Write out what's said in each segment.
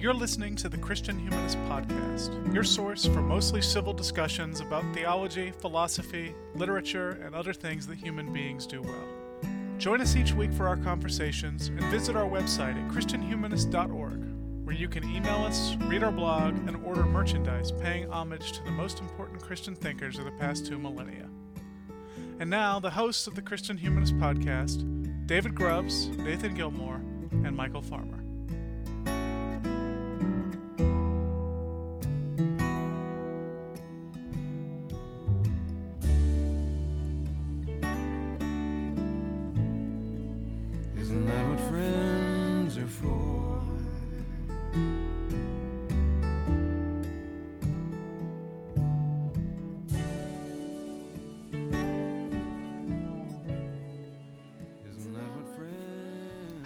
You're listening to the Christian Humanist Podcast, your source for mostly civil discussions about theology, philosophy, literature, and other things that human beings do well. Join us each week for our conversations and visit our website at christianhumanist.org, where you can email us, read our blog, and order merchandise paying homage to the most important Christian thinkers of the past 2 millennia. And now, the hosts of the Christian Humanist Podcast, David Grubbs, Nathan Gilmore, and Michael Farmer. Isn't that what friends are for?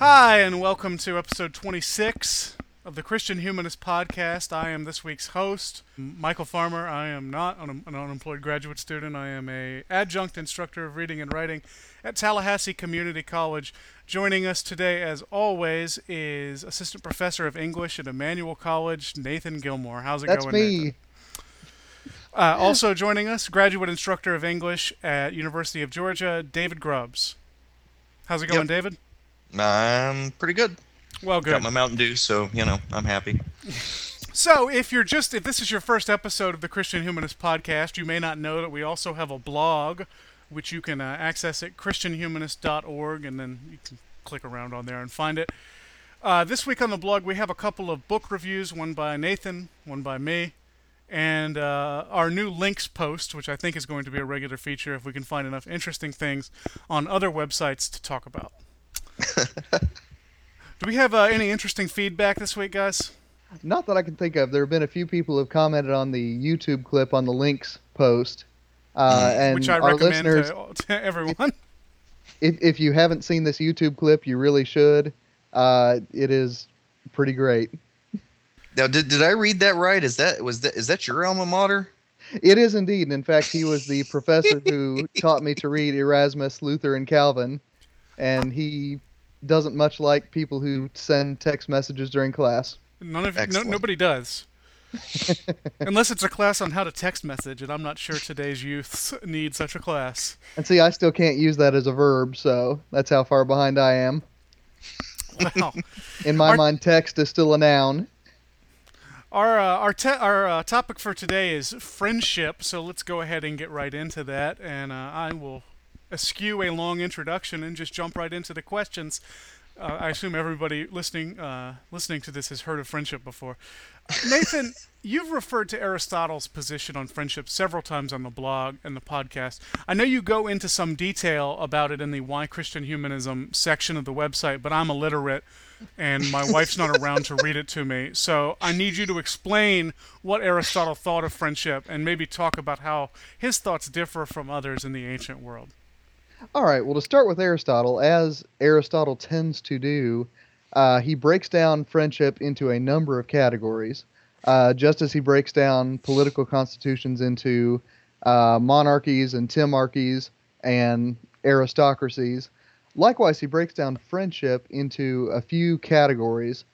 Hi, and welcome to episode 26 of the Christian Humanist Podcast. I am this week's host, Michael Farmer. I am not an unemployed graduate student. I am an adjunct instructor of reading and writing at Tallahassee Community College. Joining us today, as always, is Assistant Professor of English at Emanuel College, Nathan Gilmore. How's it going, Nathan? That's me. Also joining us, Graduate Instructor of English at University of Georgia, David Grubbs. How's it going, David? I'm pretty good. Well, good. Got my Mountain Dew, so, you know, I'm happy. So, if this is your first episode of the Christian Humanist Podcast, you may not know that we also have a blog, which you can access at christianhumanist.org, and then you can click around on there and find it. This week on the blog, we have a couple of book reviews, one by Nathan, one by me, and our new links post, which I think is going to be a regular feature if we can find enough interesting things on other websites to talk about. Do we have any interesting feedback this week, guys? Not that I can think of. There have been a few people who have commented on the YouTube clip on the links post. And which I recommend to everyone. If you haven't seen this YouTube clip, you really should. It is pretty great. Now, did I read that right? Is that your alma mater? It is indeed. And in fact, he was the professor who taught me to read Erasmus, Luther, and Calvin. And he doesn't much like people who send text messages during class. Nobody does. Unless it's a class on how to text message, and I'm not sure today's youths need such a class. And see, I still can't use that as a verb, so that's how far behind I am. Wow. In my mind, text is still a noun. Our topic for today is friendship, so let's go ahead and get right into that, and I will eschew a long introduction and just jump right into the questions. I assume everybody listening to this has heard of friendship before. Nathan, you've referred to Aristotle's position on friendship several times on the blog and the podcast. I know you go into some detail about it in the Why Christian Humanism section of the website, but I'm illiterate and my wife's not around to read it to me. So I need you to explain what Aristotle thought of friendship and maybe talk about how his thoughts differ from others in the ancient world. All right, well, to start with Aristotle, as Aristotle tends to do, he breaks down friendship into a number of categories, just as he breaks down political constitutions into monarchies and timarchies and aristocracies. Likewise, he breaks down friendship into a few categories.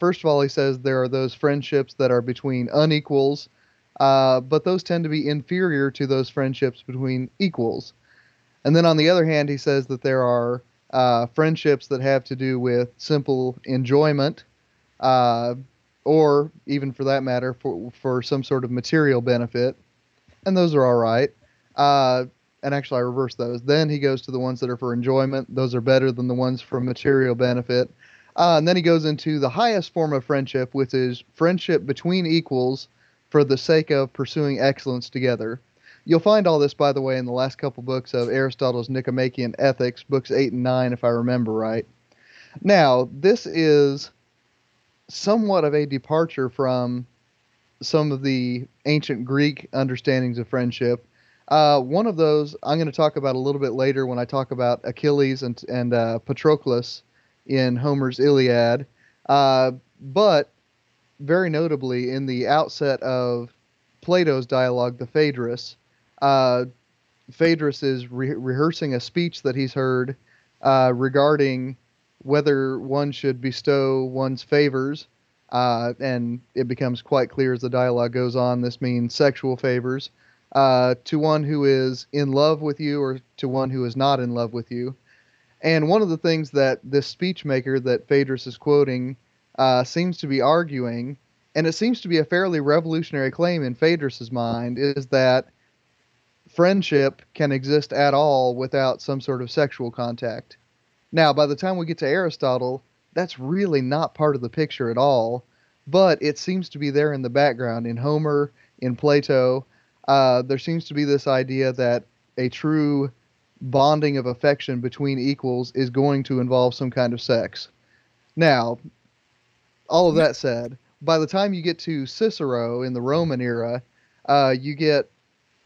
First of all, he says there are those friendships that are between unequals, but those tend to be inferior to those friendships between equals. And then on the other hand, he says that there are friendships that have to do with simple enjoyment or even for that matter for some sort of material benefit. And those are all right. And actually, I reverse those. Then he goes to the ones that are for enjoyment. Those are better than the ones for material benefit. And then he goes into the highest form of friendship, which is friendship between equals for the sake of pursuing excellence together. You'll find all this, by the way, in the last couple books of Aristotle's Nicomachean Ethics, books 8 and 9, if I remember right. Now, this is somewhat of a departure from some of the ancient Greek understandings of friendship. One of those I'm going to talk about a little bit later when I talk about Achilles and Patroclus in Homer's Iliad. But very notably, in the outset of Plato's dialogue, the Phaedrus, Phaedrus is rehearsing a speech that he's heard regarding whether one should bestow one's favors And it becomes quite clear as the dialogue goes on, this means sexual favors, to one who is in love with you or to one who is not in love with you. And one of the things that this speech maker that Phaedrus is quoting seems to be arguing, and it seems to be a fairly revolutionary claim in Phaedrus's mind, is that friendship can exist at all without some sort of sexual contact. Now, by the time we get to Aristotle, that's really not part of the picture at all, but it seems to be there in the background. In Homer, in Plato, there seems to be this idea that a true bonding of affection between equals is going to involve some kind of sex. Now, all of that said, by the time you get to Cicero in the Roman era, you get,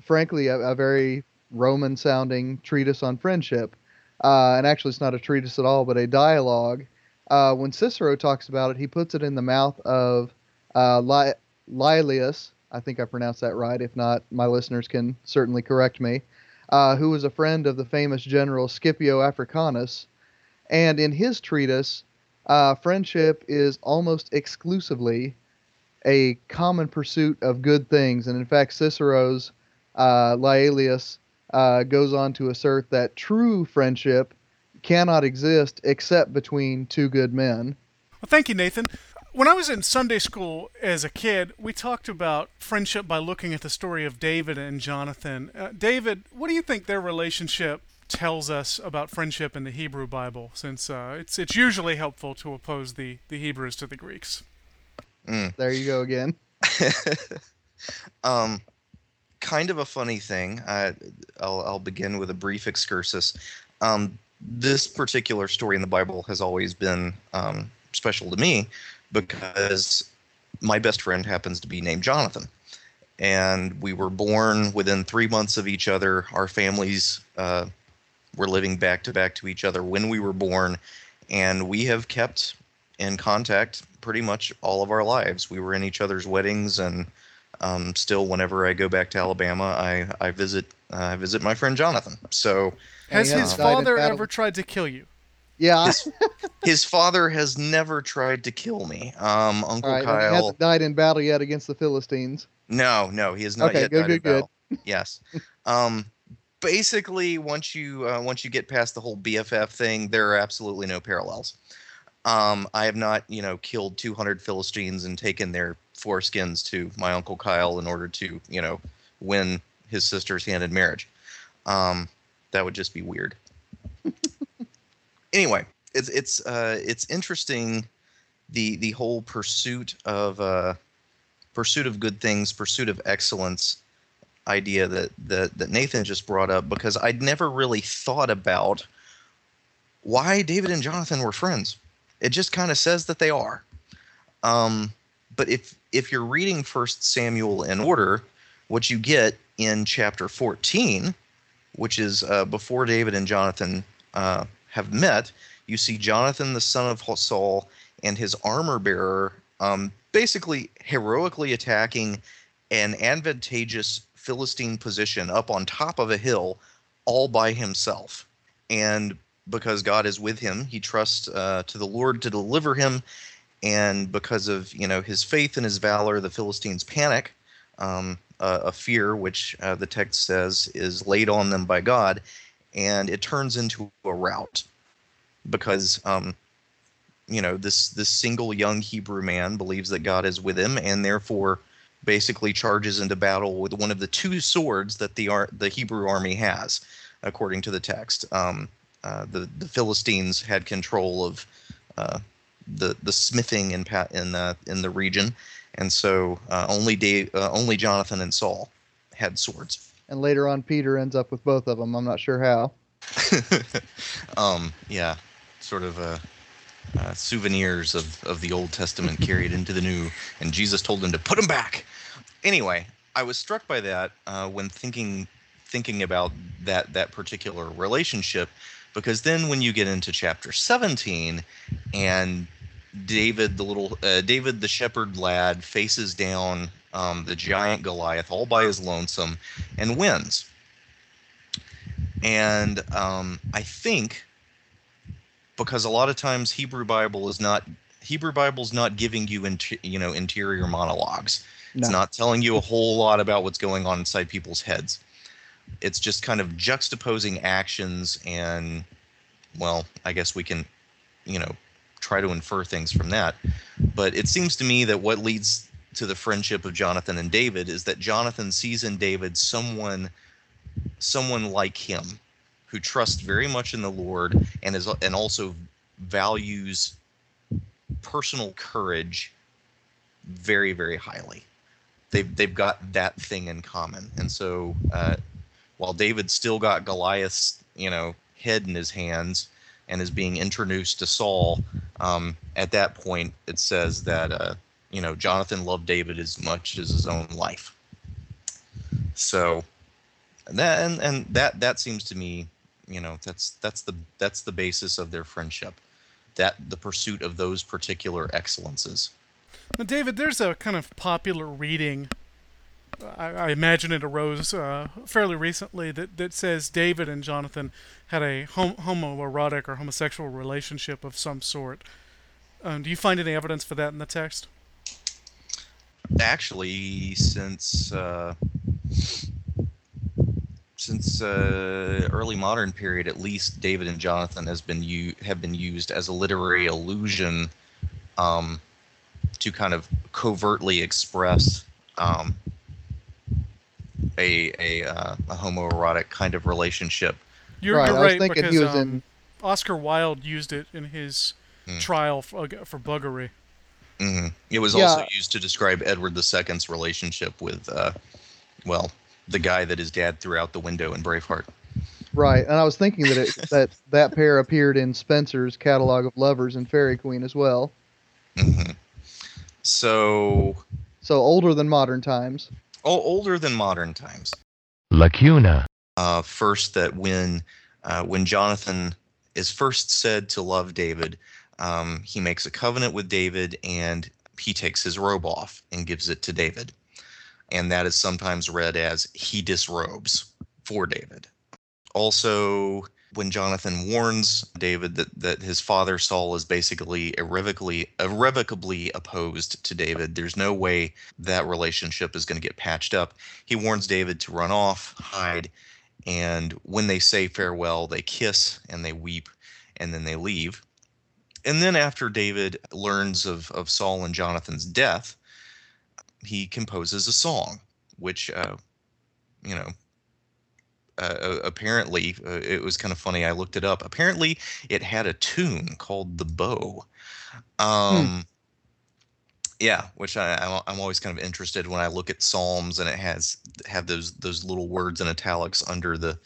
frankly, a very Roman-sounding treatise on friendship. And actually, it's not a treatise at all, but a dialogue. When Cicero talks about it, he puts it in the mouth of Laelius. I think I pronounced that right. If not, my listeners can certainly correct me. Who was a friend of the famous general Scipio Africanus. And in his treatise, friendship is almost exclusively a common pursuit of good things. And in fact, Cicero's Laelius goes on to assert that true friendship cannot exist except between two good men. Well, thank you, Nathan. When I was in Sunday school as a kid, we talked about friendship by looking at the story of David and Jonathan. David, what do you think their relationship tells us about friendship in the Hebrew Bible, since it's usually helpful to oppose the Hebrews to the Greeks? There you go again. Kind of a funny thing. I'll begin with a brief excursus. This particular story in the Bible has always been special to me, because my best friend happens to be named Jonathan, and we were born within 3 months of each other. Our families were living back to each other when we were born, and we have kept in contact pretty much all of our lives. We were in each other's weddings, and still, whenever I go back to Alabama, I visit my friend Jonathan. So, has his father ever tried to kill you? Yeah. His father has never tried to kill me. Uncle Kyle hasn't died in battle yet against the Philistines. No, he has not yet died in battle. Yes. Basically, once you get past the whole BFF thing, there are absolutely no parallels. I have not, killed 200 Philistines and taken their foreskins to my Uncle Kyle in order to, win his sister's hand in marriage. That would just be weird. Anyway, it's interesting, the whole pursuit of good things, pursuit of excellence idea that Nathan just brought up, because I'd never really thought about why David and Jonathan were friends. It just kind of says that they are. But if you're reading 1 Samuel in order, what you get in chapter 14, which is before David and Jonathan have met, you see Jonathan, the son of Saul, and his armor bearer basically heroically attacking an advantageous Philistine position up on top of a hill all by himself. And because God is with him, he trusts to the Lord to deliver him. And because of his faith and his valor, the Philistines panic, a fear which the text says is laid on them by God. And it turns into a rout because, this single young Hebrew man believes that God is with him, and therefore basically charges into battle with one of the two swords that the Hebrew army has, according to the text. The Philistines had control of the smithing in the region, and so only Jonathan and Saul had swords. And later on, Peter ends up with both of them. I'm not sure how. Yeah, sort of souvenirs of the Old Testament carried into the New. And Jesus told them to put them back. Anyway, I was struck by that when thinking about that particular relationship, because then when you get into chapter 17 and David the shepherd lad faces down the giant Goliath all by his lonesome and wins. And I think because a lot of times Hebrew Bible is not Hebrew Bible's not giving you interior monologues. No. It's not telling you a whole lot about what's going on inside people's heads. It's just kind of juxtaposing actions, and well, I guess we can, try to infer things from that. But it seems to me that what leads to the friendship of Jonathan and David is that Jonathan sees in David someone like him, who trusts very much in the Lord and also values personal courage very, very highly. They've got that thing in common. And so while David still got Goliath's head in his hands and is being introduced to Saul, at that point it says that Jonathan loved David as much as his own life. So that seems to me, that's the basis of their friendship, that the pursuit of those particular excellences. Now, David, there's a kind of popular reading, I imagine it arose fairly recently, that says David and Jonathan had a homoerotic or homosexual relationship of some sort. Do you find any evidence for that in the text? Actually, since early modern period, at least, David and Jonathan have been used as a literary allusion to kind of covertly express a homoerotic kind of relationship. You're right, because he was Oscar Wilde used it in his trial for buggery. Mm-hmm. It was also used to describe Edward II's relationship with, the guy that his dad threw out the window in Braveheart. Right, and I was thinking that that pair appeared in Spencer's Catalog of Lovers and Fairy Queen as well. Mm-hmm. So older than modern times. Oh, older than modern times. Lacuna. First, that when Jonathan is first said to love David, he makes a covenant with David, and he takes his robe off and gives it to David. And that is sometimes read as he disrobes for David. Also, when Jonathan warns David that his father Saul is basically irrevocably opposed to David, there's no way that relationship is going to get patched up. He warns David to run off, hide, and when they say farewell, they kiss and they weep, and then they leave. And then after David learns of Saul and Jonathan's death, he composes a song, which, apparently it was kind of funny. I looked it up. Apparently it had a tune called The Bow. Yeah, which I'm always kind of interested when I look at Psalms and it have those little words in italics under the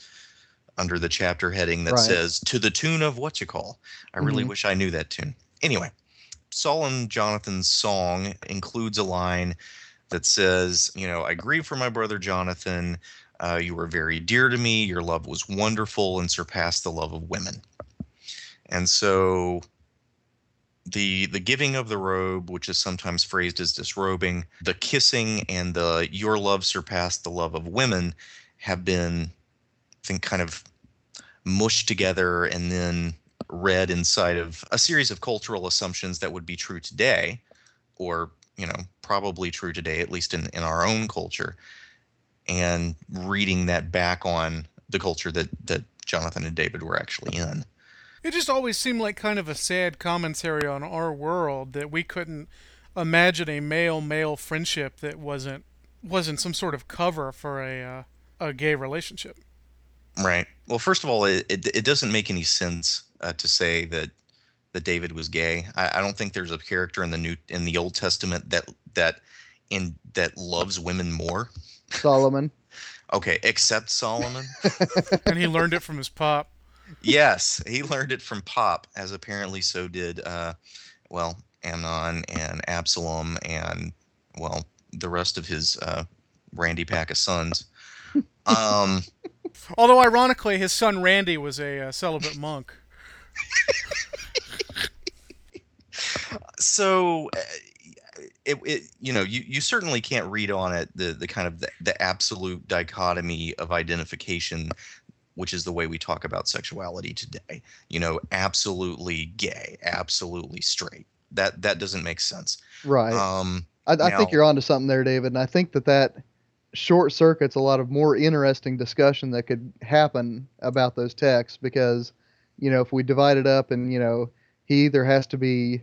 chapter heading that says to the tune of what you call. I really wish I knew that tune. Anyway, Saul and Jonathan's song includes a line that says, I grieve for my brother Jonathan. You were very dear to me. Your love was wonderful and surpassed the love of women. And so the giving of the robe, which is sometimes phrased as disrobing, the kissing, and the your love surpassed the love of women have been, I think, kind of mushed together and then read inside of a series of cultural assumptions that would be true today, or, probably true today, at least in our own culture, and reading that back on the culture that Jonathan and David were actually in. It just always seemed like kind of a sad commentary on our world that we couldn't imagine a male-male friendship that wasn't some sort of cover for a gay relationship. Right. Well, first of all, it doesn't make any sense to say that David was gay. I don't think there's a character in the Old Testament that loves women more. Solomon. Okay, except Solomon. And he learned it from his pop. Yes, he learned it from pop, as apparently so did, Amnon and Absalom and, the rest of his Randy pack of sons. Although, ironically, his son Randy was a celibate monk. So, you certainly can't read on it the kind of the absolute dichotomy of identification, which is the way we talk about sexuality today. Absolutely gay, absolutely straight. that doesn't make sense. Right. I think you're onto something there, David. And I think that short circuits a lot of more interesting discussion that could happen about those texts, because, if we divide it up and, he either has to be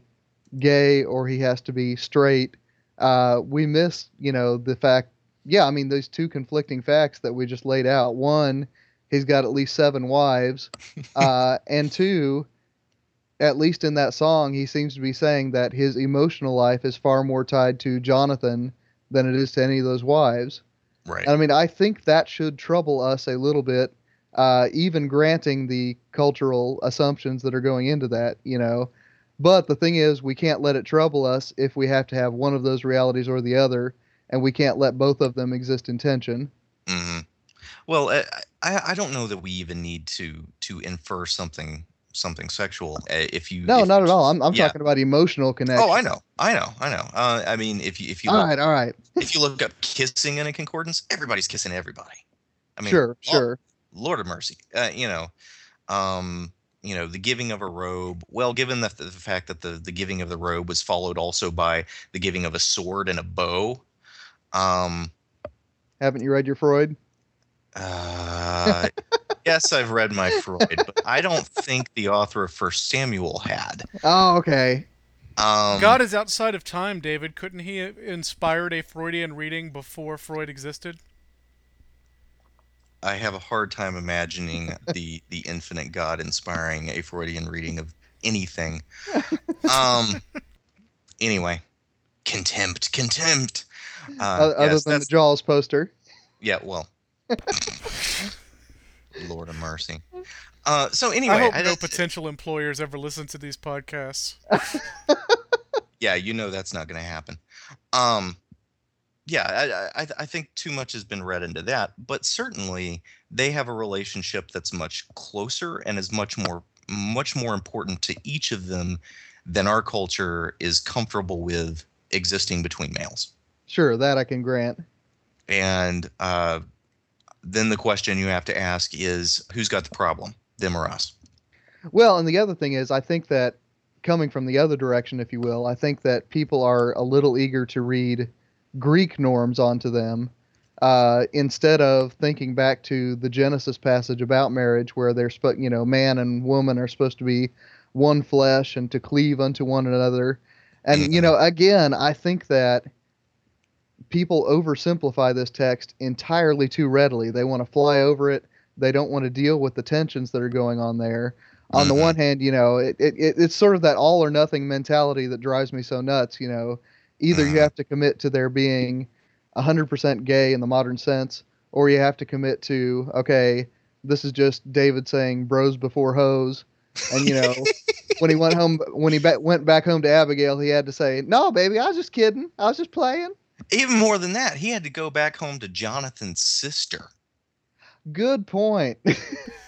gay or he has to be straight, we miss, the fact, those two conflicting facts that we just laid out. One, he's got at least 7 wives. And two, at least in that song, he seems to be saying that his emotional life is far more tied to Jonathan than it is to any of those wives. Right. And I think that should trouble us a little bit, even granting the cultural assumptions that are going into that, But the thing is, we can't let it trouble us if we have to have one of those realities or the other, and we can't let both of them exist in tension. Mm-hmm. Well, I don't know that we even need to infer something sexual. Not at all. I'm talking about emotional connection. Oh, I know. If you all right. If you look up kissing in a concordance, everybody's kissing everybody. Sure. Lord of mercy. The giving of a robe. Well, given the fact that the giving of the robe was followed also by the giving of a sword and a bow. Haven't you read your Freud? Yes, I've read my Freud, but I don't think the author of 1 Samuel had. Oh, okay. God is outside of time, David. Couldn't he have inspired a Freudian reading before Freud existed? I have a hard time imagining the infinite God inspiring a Freudian reading of anything. Anyway, contempt. Other than the Jaws poster. Yeah, well. Lord of mercy. So anyway, I hope no potential employers ever listen to these podcasts. Yeah, that's not going to happen. I think too much has been read into that, but certainly they have a relationship that's much closer and is much more important to each of them than our culture is comfortable with existing between males. Sure, that I can grant. And then the question you have to ask is, who's got the problem, them or us? Well, and the other thing is, I think that coming from the other direction, if you will, I think that people are a little eager to read Greek norms onto them instead of thinking back to the Genesis passage about marriage, where they're man and woman are supposed to be one flesh and to cleave unto one another. And, again, I think that people oversimplify this text entirely too readily. They want to fly over it. They don't want to deal with the tensions that are going on there. On the one hand, it's sort of that all or nothing mentality that drives me so nuts. Either you have to commit to there being 100% gay in the modern sense, or you have to commit to, okay, this is just David saying bros before hoes. And, when he went home, when he went back home to Abigail, he had to say, no, baby, I was just kidding. I was just playing. Even more than that, he had to go back home to Jonathan's sister. Good point.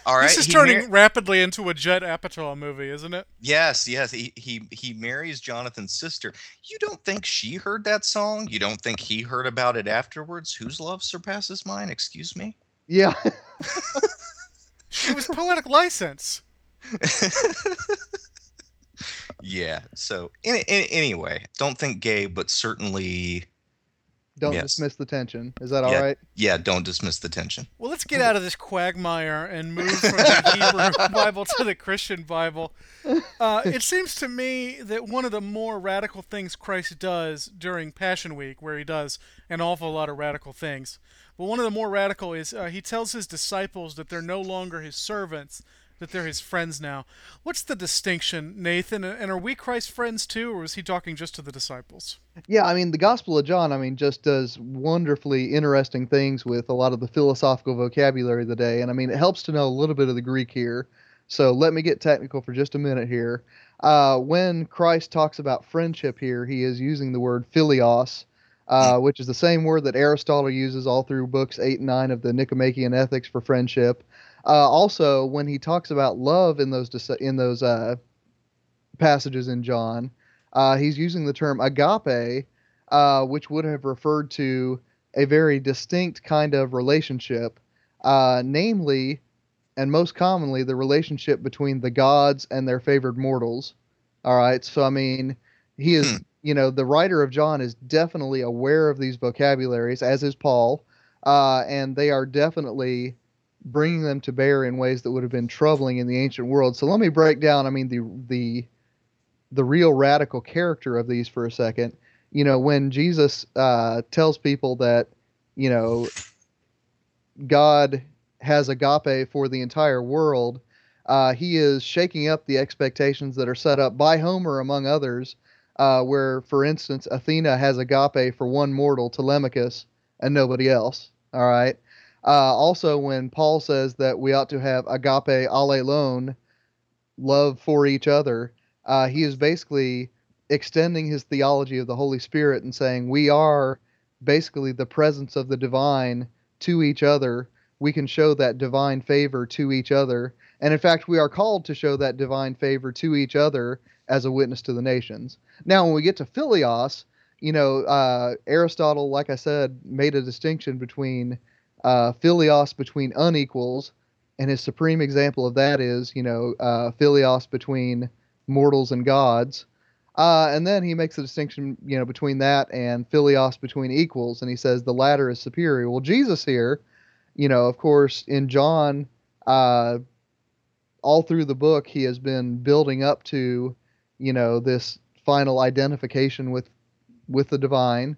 All right, this is turning rapidly into a Judd Apatow movie, isn't it? Yes. He marries Jonathan's sister. You don't think she heard that song? You don't think he heard about it afterwards? Whose love surpasses mine? Excuse me. Yeah. She was poetic license. Yeah. So anyway, don't think gay, but certainly. Don't dismiss the tension. Is that all right? Yeah, don't dismiss the tension. Well, let's get out of this quagmire and move from the Hebrew Bible to the Christian Bible. It seems to me that one of the more radical things Christ does during Passion Week, where he does an awful lot of radical things, but one of the more radical is he tells his disciples that they're no longer his servants, that they're his friends now. What's the distinction, Nathan? And are we Christ's friends too, or was he talking just to the disciples? Yeah, the Gospel of John, just does wonderfully interesting things with a lot of the philosophical vocabulary of the day. And, it helps to know a little bit of the Greek here. So let me get technical for just a minute here. When Christ talks about friendship here, he is using the word phileos, which is the same word that Aristotle uses all through books 8 and 9 of the Nicomachean Ethics for friendship. Also, when he talks about love in those passages in John, he's using the term agape, which would have referred to a very distinct kind of relationship, namely, and most commonly, the relationship between the gods and their favored mortals. All right, so He is, you know, the writer of John is definitely aware of these vocabularies, as is Paul, and they are definitely bringing them to bear in ways that would have been troubling in the ancient world. So let me break down, I mean, the real radical character of these for a second. You know, when Jesus tells people that, you know, God has agape for the entire world, he is shaking up the expectations that are set up by Homer, among others, where, for instance, Athena has agape for one mortal, Telemachus, and nobody else. All right. Also, when Paul says that we ought to have agape allelone, love for each other, he is basically extending his theology of the Holy Spirit and saying we are basically the presence of the divine to each other. We can show that divine favor to each other. And in fact, we are called to show that divine favor to each other as a witness to the nations. Now, when we get to Phileos, you know, Aristotle, like I said, made a distinction between Phileos between unequals, and his supreme example of that is, you know, Phileos between mortals and gods. And then he makes a distinction, you know, between that and Phileos between equals, and he says the latter is superior. Well, Jesus here, you know, of course, in John, all through the book, he has been building up to, you know, this final identification with the divine.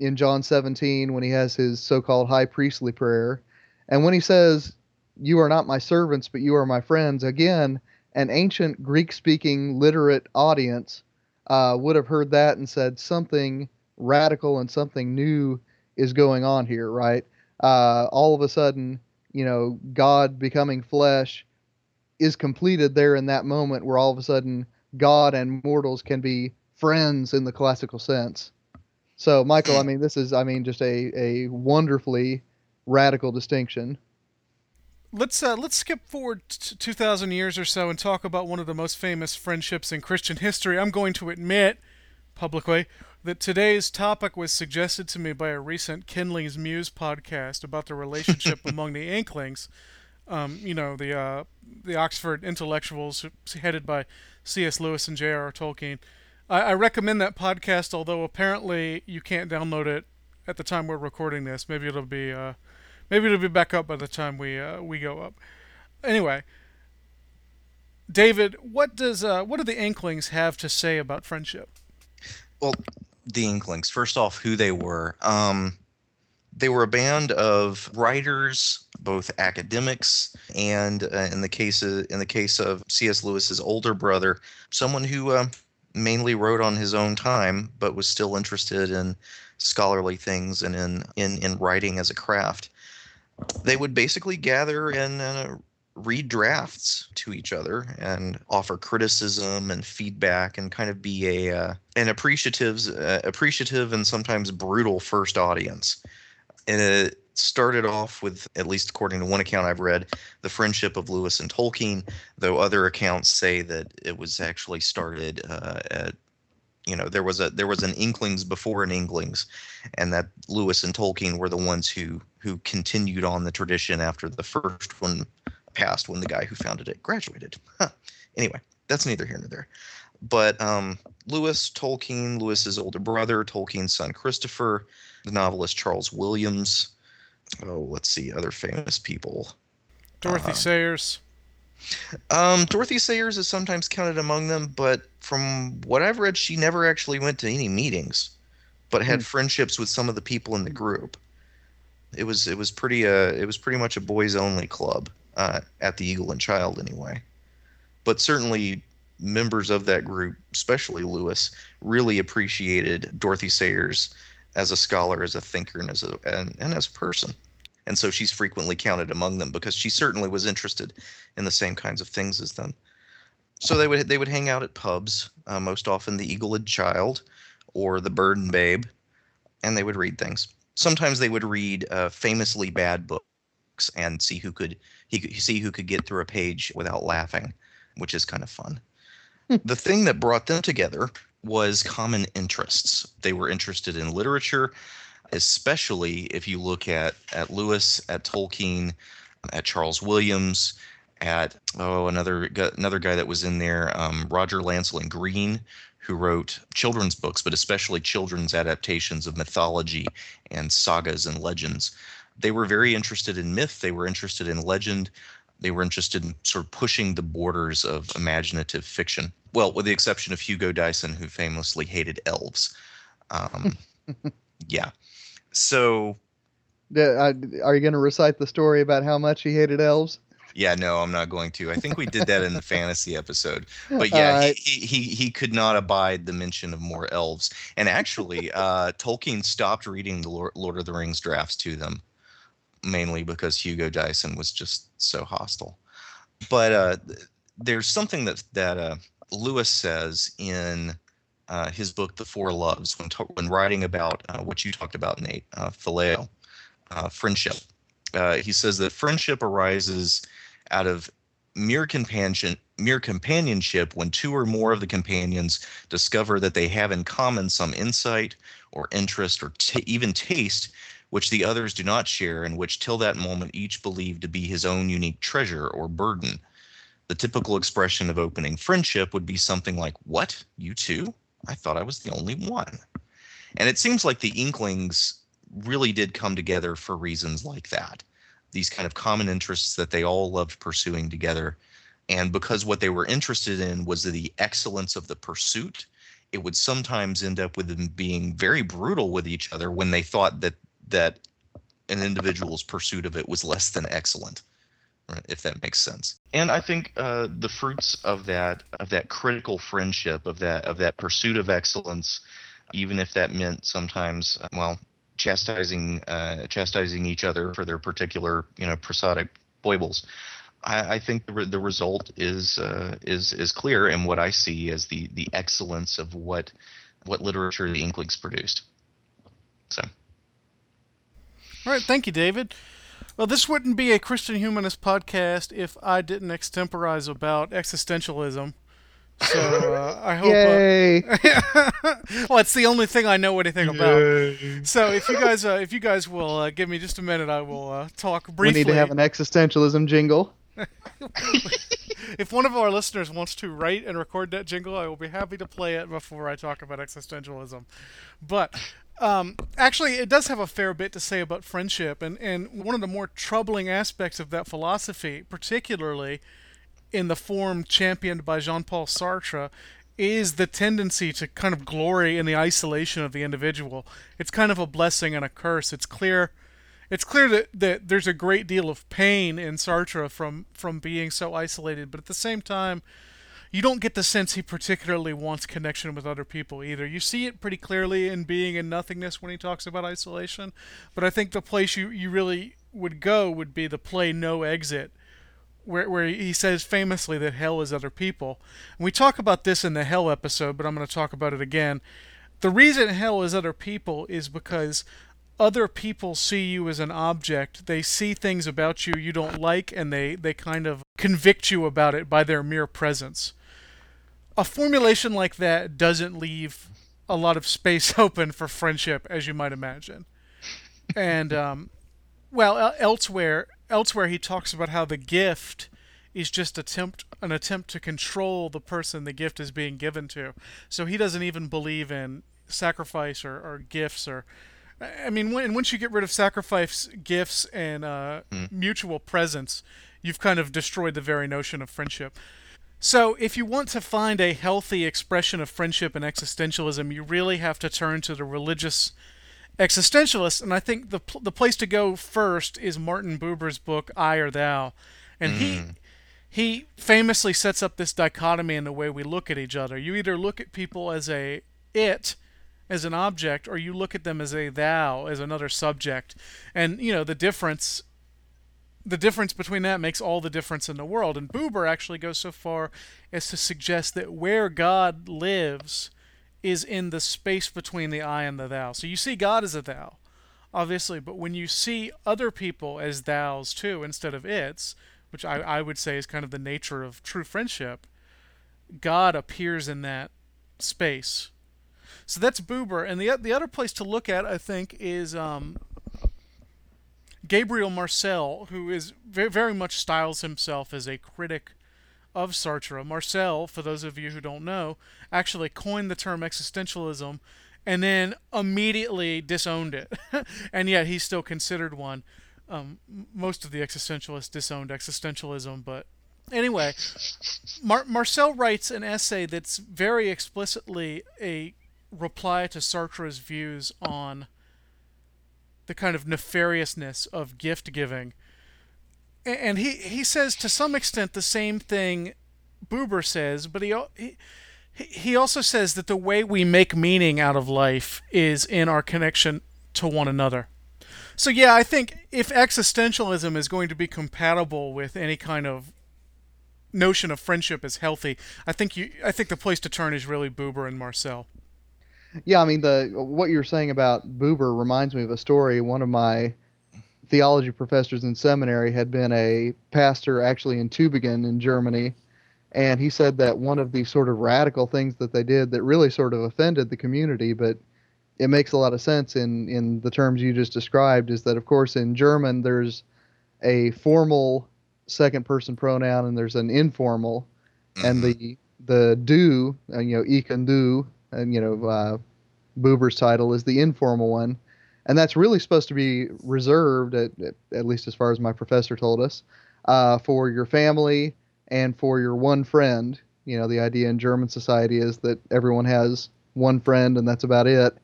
In John 17, when he has his so-called high priestly prayer, and when he says, "You are not my servants, but you are my friends," again, an ancient Greek-speaking literate audience would have heard that and said something radical and something new is going on here, right? All of a sudden, you know, God becoming flesh is completed there in that moment where all of a sudden God and mortals can be friends in the classical sense. So, Michael, I mean, this is, I mean, just a wonderfully radical distinction. Let's skip forward 2,000 years or so and talk about one of the most famous friendships in Christian history. I'm going to admit publicly that today's topic was suggested to me by a recent Kindling's Muse podcast about the relationship among the Inklings. You know, the Oxford intellectuals headed by C.S. Lewis and J.R.R. Tolkien. I recommend that podcast, although apparently you can't download it at the time we're recording this. Maybe it'll be... Maybe it'll be back up by the time we go up. Anyway, David, what do the Inklings have to say about friendship? Well, the Inklings, first off, who they were. They were a band of writers, both academics, and in the case of C.S. Lewis's older brother, someone who mainly wrote on his own time, but was still interested in scholarly things and in writing as a craft. They would basically gather and read drafts to each other and offer criticism and feedback and kind of be an appreciative and sometimes brutal first audience. And it started off with, at least according to one account I've read, the friendship of Lewis and Tolkien, though other accounts say that it was actually started at, you know, there was an Inklings before an Inklings, and that Lewis and Tolkien were the ones who continued on the tradition after the first one passed when the guy who founded it graduated. Huh. Anyway, that's neither here nor there. But Lewis, Tolkien, Lewis's older brother, Tolkien's son Christopher, the novelist Charles Williams. Oh, let's see, other famous people. Dorothy Sayers. Dorothy Sayers is sometimes counted among them, but from what I've read, she never actually went to any meetings, but had friendships with some of the people in the group. It was pretty much a boys only club at the Eagle and Child anyway. But certainly members of that group, especially Lewis, really appreciated Dorothy Sayers as a scholar, as a thinker, and as a person. And so she's frequently counted among them because she certainly was interested in the same kinds of things as them. So they would hang out at pubs, most often the Eagle and Child or the Bird and Babe, and they would read things. Sometimes they would read famously bad books and see who could get through a page without laughing, which is kind of fun. The thing that brought them together was common interests. They were interested in literature, especially if you look at Lewis, at Tolkien, at Charles Williams, at another guy that was in there, Roger Lancelin Green, who wrote children's books, but especially children's adaptations of mythology and sagas and legends. They were very interested in myth. They were interested in legend. They were interested in sort of pushing the borders of imaginative fiction. Well, with the exception of Hugo Dyson, who famously hated elves. Yeah. So. Are you going to recite the story about how much he hated elves? Yeah, no, I'm not going to. I think we did that in the fantasy episode. But yeah, he could not abide the mention of more elves. And actually, Tolkien stopped reading the Lord of the Rings drafts to them, mainly because Hugo Dyson was just so hostile. But there's something that Lewis says in his book, The Four Loves, when writing about what you talked about, Nate, phileo, friendship. He says that friendship arises out of mere companionship when two or more of the companions discover that they have in common some insight or interest or even taste which the others do not share, and which till that moment each believed to be his own unique treasure or burden. The typical expression of opening friendship would be something like, "What? You too? I thought I was the only one." And it seems like the Inklings really did come together for reasons like that. These kind of common interests that they all loved pursuing together. And because what they were interested in was the excellence of the pursuit, it would sometimes end up with them being very brutal with each other when they thought that an individual's pursuit of it was less than excellent, right, if that makes sense. And I think the fruits of that critical friendship, of that pursuit of excellence, even if that meant sometimes, chastising each other for their particular, prosodic foibles. I think the result is clear in what I see as the excellence of what literature the Inklings produced. So. All right, thank you, David. Well, this wouldn't be a Christian Humanist podcast if I didn't extemporize about existentialism. So I hope. Yay. Well, it's the only thing I know anything about. Yay. So if you guys will give me just a minute, I will talk briefly. We need to have an existentialism jingle. If one of our listeners wants to write and record that jingle, I will be happy to play it before I talk about existentialism. But actually, it does have a fair bit to say about friendship, and one of the more troubling aspects of that philosophy, particularly in the form championed by Jean-Paul Sartre, is the tendency to kind of glory in the isolation of the individual. It's kind of a blessing and a curse. It's clear that there's a great deal of pain in Sartre from being so isolated, but at the same time, you don't get the sense he particularly wants connection with other people either. You see it pretty clearly in Being and Nothingness when he talks about isolation, but I think the place you really would go would be the play No Exit, where he says famously that hell is other people. And we talk about this in the hell episode, but I'm going to talk about it again. The reason hell is other people is because other people see you as an object. They see things about you don't like, and they kind of convict you about it by their mere presence. A formulation like that doesn't leave a lot of space open for friendship, as you might imagine. And, elsewhere he talks about how the gift is just an attempt to control the person the gift is being given to. So he doesn't even believe in sacrifice or gifts. Once you get rid of sacrifice, gifts, and mutual presence, you've kind of destroyed the very notion of friendship. So if you want to find a healthy expression of friendship and existentialism, you really have to turn to the religious existentialists, and I think the place to go first is Martin Buber's book, I or Thou. And he famously sets up this dichotomy in the way we look at each other. You either look at people as a it, as an object, or you look at them as a thou, as another subject. And, the difference between that makes all the difference in the world. And Buber actually goes so far as to suggest that where God lives is in the space between the I and the thou. So you see God as a thou, obviously, but when you see other people as thous too instead of its, which I would say is kind of the nature of true friendship, God appears in that space. So that's Buber. And the other place to look at, I think, is Gabriel Marcel, who is very much styles himself as a critic of Sartre. Marcel, for those of you who don't know, actually coined the term existentialism and then immediately disowned it. And yet he's still considered one. Most of the existentialists disowned existentialism, but anyway, Marcel writes an essay that's very explicitly a reply to Sartre's views on the kind of nefariousness of gift-giving. And he says to some extent the same thing Buber says, but he also says that the way we make meaning out of life is in our connection to one another. So yeah, I think if existentialism is going to be compatible with any kind of notion of friendship as healthy, I think the place to turn is really Buber and Marcel. Yeah, I mean, what you're saying about Buber reminds me of a story. One of my theology professors in seminary had been a pastor actually in Tübingen in Germany, and he said that one of the sort of radical things that they did that really sort of offended the community, but it makes a lot of sense in the terms you just described, is that, of course, in German there's a formal second-person pronoun and there's an informal, and the du, ich und du, and, Buber's title is the informal one, and that's really supposed to be reserved, at least as far as my professor told us, for your family and for your one friend. You know, the idea in German society is that everyone has one friend and that's about it.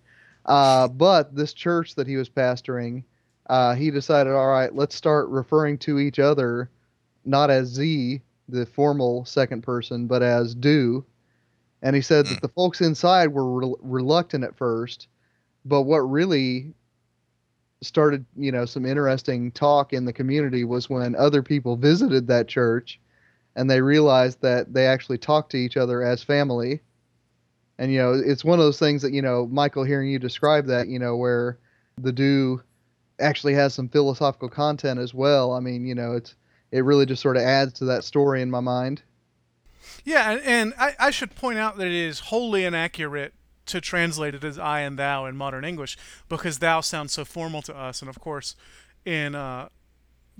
But this church that he was pastoring, he decided, all right, let's start referring to each other not as Z, the formal second person, but as do. And he said that the folks inside were reluctant at first, but what really started, some interesting talk in the community was when other people visited that church and they realized that they actually talked to each other as family. And, it's one of those things that, Michael, hearing you describe that, where the do actually has some philosophical content as well. I mean, it really just sort of adds to that story in my mind. Yeah, and I should point out that it is wholly inaccurate to translate it as I and thou in modern English, because thou sounds so formal to us. And, of course, in the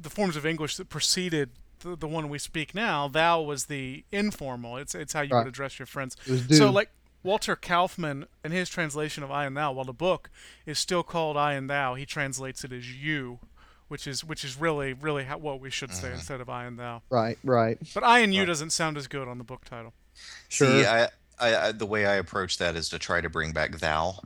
forms of English that preceded the one we speak now, thou was the informal. It's how you would address your friends. So, like, Walter Kaufman, in his translation of I and Thou, while the book is still called I and Thou, he translates it as you, which is really, really what we should say instead of I and Thou. Right. But I and you doesn't sound as good on the book title. Sure. See, I the way I approach that is to try to bring back thou.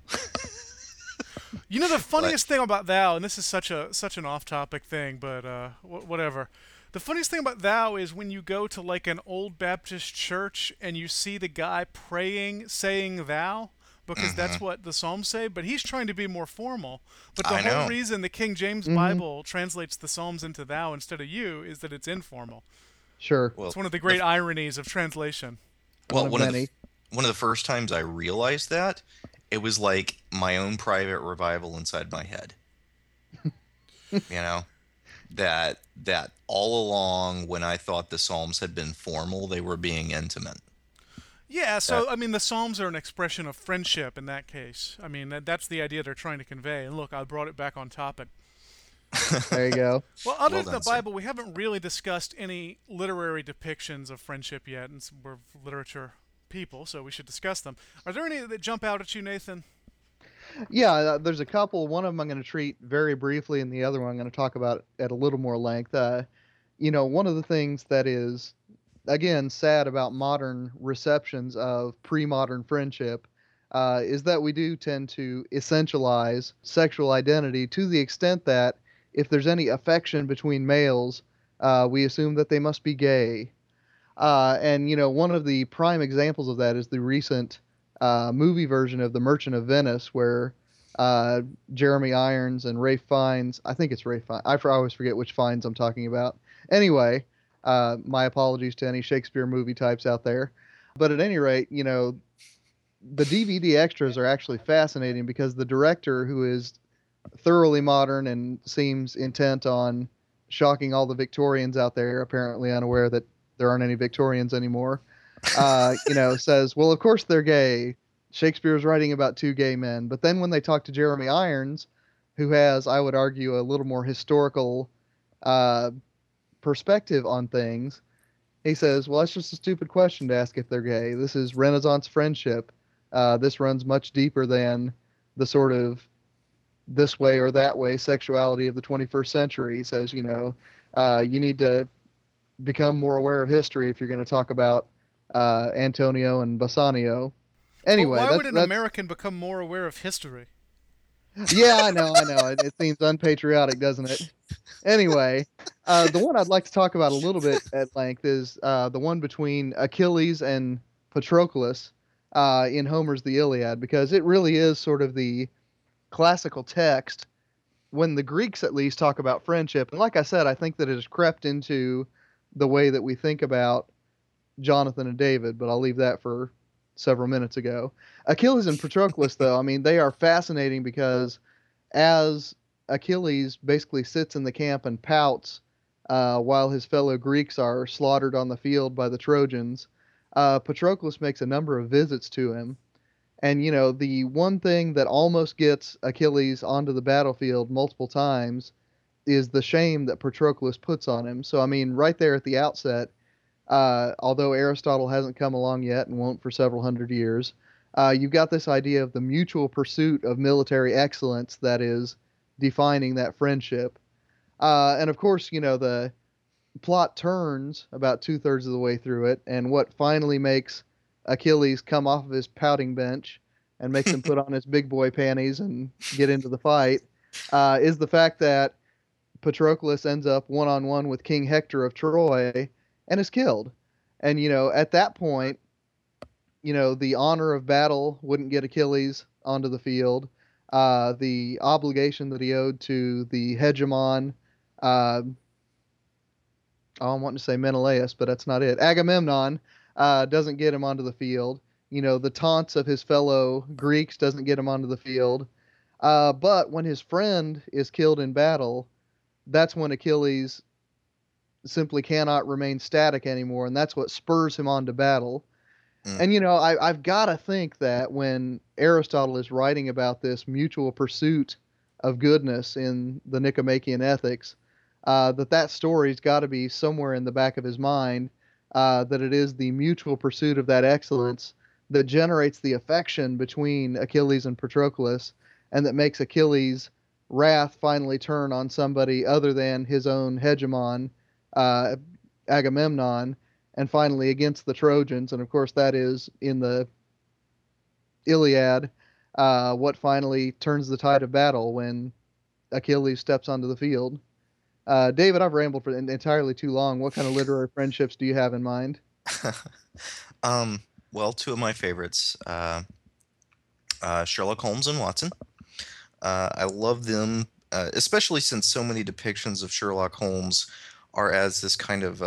The funniest thing about thou, and this is such an off-topic thing, but whatever. The funniest thing about thou is when you go to like an old Baptist church and you see the guy praying, saying thou, because that's what the Psalms say, but he's trying to be more formal. But the whole reason the King James Bible translates the Psalms into thou instead of you is that it's informal. Sure. Well, it's one of the great ironies of translation. Well, one of the first times I realized that, it was like my own private revival inside my head. That all along when I thought the Psalms had been formal, they were being intimate. Yeah, so, the Psalms are an expression of friendship in that case. I mean, that's the idea they're trying to convey. And look, I brought it back on topic. There you go. Well, other than the Bible, we haven't really discussed any literary depictions of friendship yet, and we're literature people, so we should discuss them. Are there any that jump out at you, Nathan? Yeah, there's a couple. One of them I'm going to treat very briefly, and the other one I'm going to talk about at a little more length. One of the things that is, again, sad about modern receptions of pre-modern friendship is that we do tend to essentialize sexual identity to the extent that if there's any affection between males, we assume that they must be gay. One of the prime examples of that is the recent movie version of The Merchant of Venice, where Jeremy Irons and Ralph Fiennes, I think it's Ralph Fiennes, I always forget which Fiennes I'm talking about. Anyway, my apologies to any Shakespeare movie types out there. But at any rate, the DVD extras are actually fascinating because the director, who is thoroughly modern and seems intent on shocking all the Victorians out there, apparently unaware that there aren't any Victorians anymore, says, well, of course they're gay. Shakespeare's writing about two gay men. But then when they talk to Jeremy Irons, who has, I would argue, a little more historical perspective on things. He says, well, that's just a stupid question to ask if they're gay. This is Renaissance friendship. This runs much deeper than the sort of this way or that way sexuality of the 21st century. He says, you need to become more aware of history if you're going to talk about Antonio and Bassanio. Anyway, well, why would an American become more aware of history? Yeah, I know. It seems unpatriotic, doesn't it? Anyway, the one I'd like to talk about a little bit at length is the one between Achilles and Patroclus in Homer's The Iliad, because it really is sort of the classical text when the Greeks at least talk about friendship. And like I said, I think that it has crept into the way that we think about Jonathan and David, but I'll leave that for several minutes ago. Achilles and Patroclus, though, I mean, they are fascinating because as Achilles basically sits in the camp and pouts while his fellow Greeks are slaughtered on the field by the Trojans, Patroclus makes a number of visits to him. And, the one thing that almost gets Achilles onto the battlefield multiple times is the shame that Patroclus puts on him. So, I mean, right there at the outset, although Aristotle hasn't come along yet and won't for several hundred years, you've got this idea of the mutual pursuit of military excellence that is defining that friendship. And of course, the plot turns about 2/3 of the way through it, and what finally makes Achilles come off of his pouting bench and makes him put on his big boy panties and get into the fight is the fact that Patroclus ends up one-on-one with King Hector of Troy and is killed. And, at that point, the honor of battle wouldn't get Achilles onto the field. The obligation that he owed to the hegemon, I'm wanting to say Menelaus, but that's not it. Agamemnon doesn't get him onto the field. The taunts of his fellow Greeks doesn't get him onto the field. But when his friend is killed in battle, that's when Achilles simply cannot remain static anymore, and that's what spurs him on to battle. And, I've got to think that when Aristotle is writing about this mutual pursuit of goodness in the Nicomachean Ethics, that story's got to be somewhere in the back of his mind, that it is the mutual pursuit of that excellence that generates the affection between Achilles and Patroclus, and that makes Achilles' wrath finally turn on somebody other than his own hegemon, Agamemnon, and finally against the Trojans. And of course that is, in the Iliad, what finally turns the tide of battle when Achilles steps onto the field. David, I've rambled for entirely too long. What kind of literary friendships do you have in mind? Well, two of my favorites, Sherlock Holmes and Watson. I love them, especially since so many depictions of Sherlock Holmes are as this kind of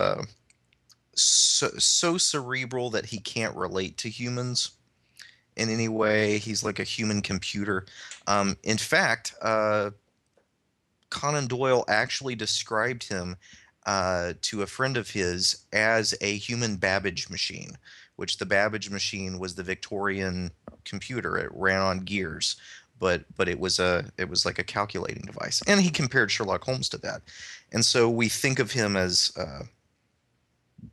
so cerebral that he can't relate to humans in any way. He's like a human computer. In fact, Conan Doyle actually described him to a friend of his as a human Babbage machine, which the Babbage machine was the Victorian computer. It ran on gears, but it was like a calculating device. And he compared Sherlock Holmes to that. And so we think of him as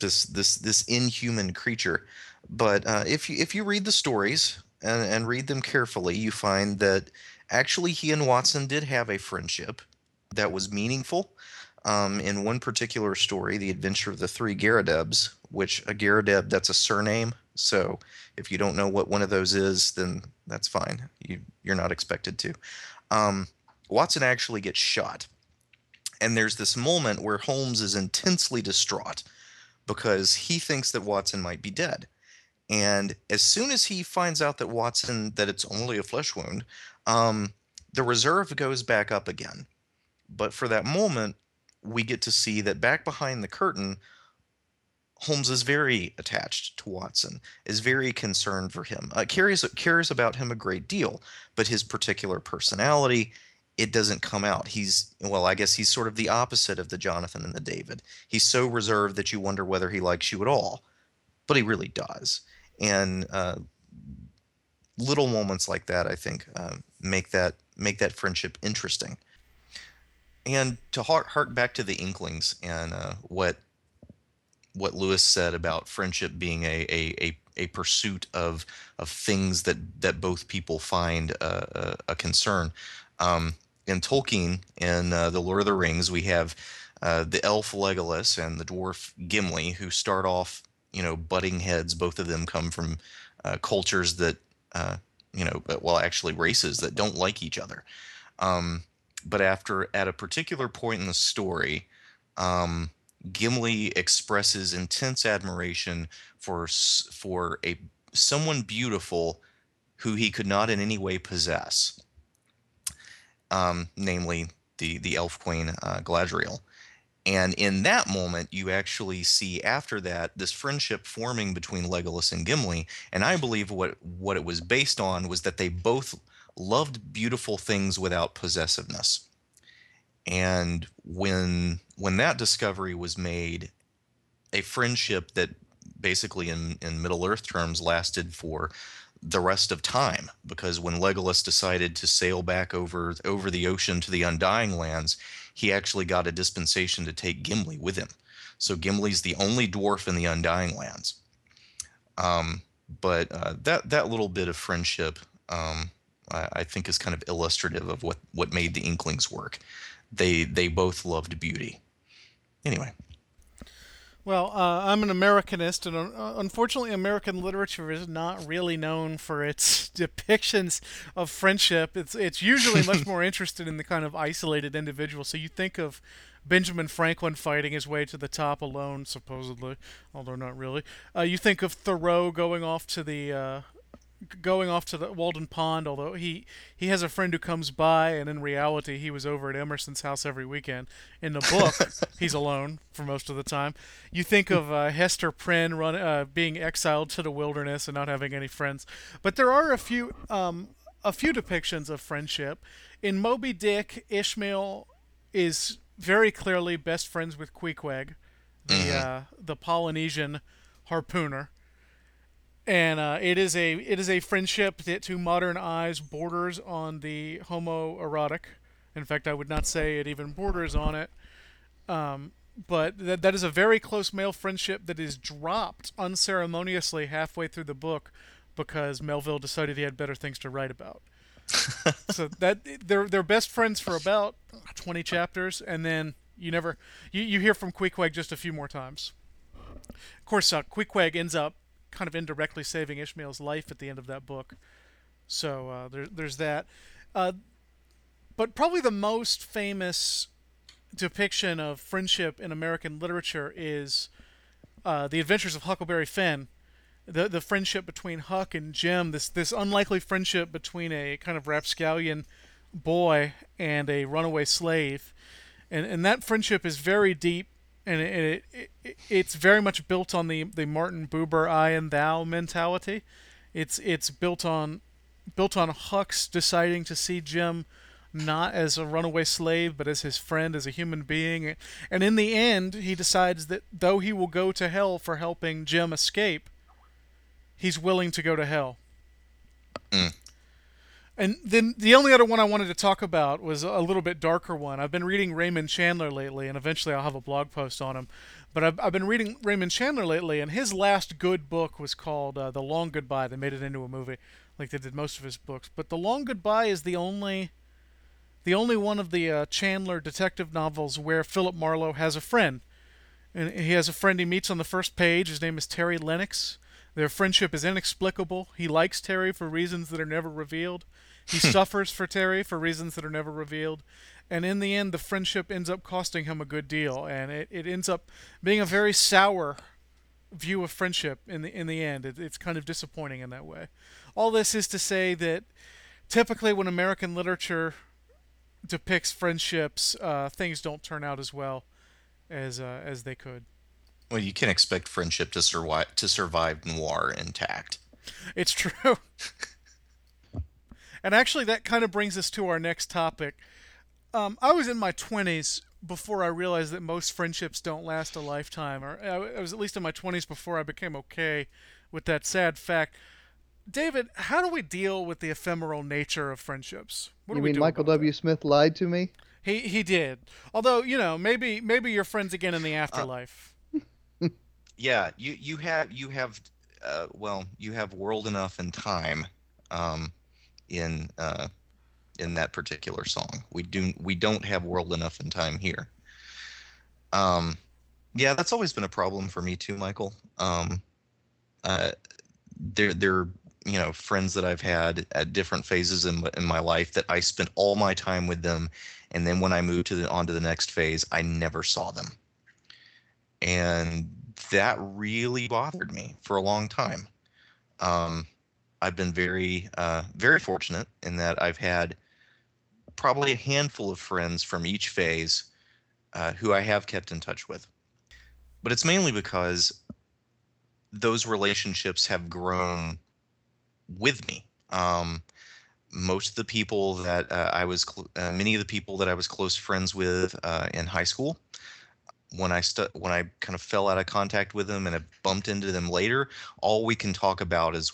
this inhuman creature, but if you read the stories and read them carefully, you find that actually he and Watson did have a friendship that was meaningful. In one particular story, The Adventure of the Three Garadebs, which a Garadeb, that's a surname. So if you don't know what one of those is, then that's fine. You're not expected to. Watson actually gets shot. And there's this moment where Holmes is intensely distraught because he thinks that Watson might be dead. And as soon as he finds out that it's only a flesh wound, the reserve goes back up again. But for that moment, we get to see that back behind the curtain, Holmes is very attached to Watson, is very concerned for him, cares about him a great deal, but his particular personality, it doesn't come out. I guess he's sort of the opposite of the Jonathan and the David. He's so reserved that you wonder whether he likes you at all, but he really does. And little moments like that, I think, make that make that friendship interesting. And to hark back to the Inklings and what Lewis said about friendship being a pursuit of things that both people find a concern. In Tolkien, in The Lord of the Rings, we have the elf Legolas and the dwarf Gimli, who start off, butting heads. Both of them come from cultures that, races that don't like each other. But at a particular point in the story, Gimli expresses intense admiration for someone beautiful who he could not in any way possess, namely the elf queen Galadriel. And in that moment, you actually see after that this friendship forming between Legolas and Gimli. And I believe what it was based on was that they both loved beautiful things without possessiveness. And when that discovery was made, a friendship that basically in Middle-earth terms lasted for the rest of time, because when Legolas decided to sail back over the ocean to the Undying Lands, he actually got a dispensation to take Gimli with him. So Gimli's the only dwarf in the Undying Lands. But that little bit of friendship, I think, is kind of illustrative of what made the Inklings work. They both loved beauty. Anyway. Well, I'm an Americanist, and unfortunately American literature is not really known for its depictions of friendship. It's usually much more interested in the kind of isolated individual. So you think of Benjamin Franklin fighting his way to the top alone, supposedly, although not really. You think of Thoreau going off to the Walden Pond, although he has a friend who comes by, and in reality he was over at Emerson's house every weekend. In the book, he's alone for most of the time. You think of Hester Prynne being exiled to the wilderness and not having any friends. But there are a few depictions of friendship. In Moby Dick, Ishmael is very clearly best friends with Queequeg, the Polynesian harpooner. And it is a friendship that, to modern eyes, borders on the homoerotic. In fact, I would not say it even borders on it. But that is a very close male friendship that is dropped unceremoniously halfway through the book because Melville decided he had better things to write about. So that they're best friends for about 20 chapters, and then you hear from Queequeg just a few more times. Of course, Queequeg ends up kind of indirectly saving Ishmael's life at the end of that book. So there's that. But probably the most famous depiction of friendship in American literature is The Adventures of Huckleberry Finn. The friendship between Huck and Jim, this unlikely friendship between a kind of rapscallion boy and a runaway slave. And that friendship is very deep. And it's very much built on the Martin Buber I and Thou mentality. It's built on Huck's deciding to see Jim not as a runaway slave, but as his friend, as a human being. And in the end, he decides that though he will go to hell for helping Jim escape, he's willing to go to hell. And then the only other one I wanted to talk about was a little bit darker one. I've been reading Raymond Chandler lately, and eventually I'll have a blog post on him. But I've been reading Raymond Chandler lately, and his last good book was called The Long Goodbye. They made it into a movie, like they did most of his books. But The Long Goodbye is the only one of the Chandler detective novels where Philip Marlowe has a friend. And he has a friend he meets on the first page. His name is Terry Lennox. Their friendship is inexplicable. He likes Terry for reasons that are never revealed. He suffers for Terry for reasons that are never revealed. And in the end, the friendship ends up costing him a good deal. And it ends up being a very sour view of friendship in the end. It's kind of disappointing in that way. All this is to say that typically when American literature depicts friendships, things don't turn out as well as they could. Well, you can expect friendship to survive noir intact. It's true. And actually, that kind of brings us to our next topic. I was in my 20s before I realized that most friendships don't last a lifetime. Or I was at least in my 20s before I became okay with that sad fact. David, how do we deal with the ephemeral nature of friendships? What do we do? You mean Michael W. Smith lied to me? He did. Although, you know, maybe you're friends again in the afterlife. Yeah, you have world enough and time in that particular song. We don't have world enough and time here. Yeah, that's always been a problem for me too, Michael. They're you know, friends that I've had at different phases in my life that I spent all my time with them, and then when I moved on to the next phase, I never saw them, and that really bothered me for a long time. I've been very, very fortunate in that I've had probably a handful of friends from each phase who I have kept in touch with, but it's mainly because those relationships have grown with me. Most of the people that many of the people that I was close friends with in high school, when I kind of fell out of contact with them and I bumped into them later, all we can talk about is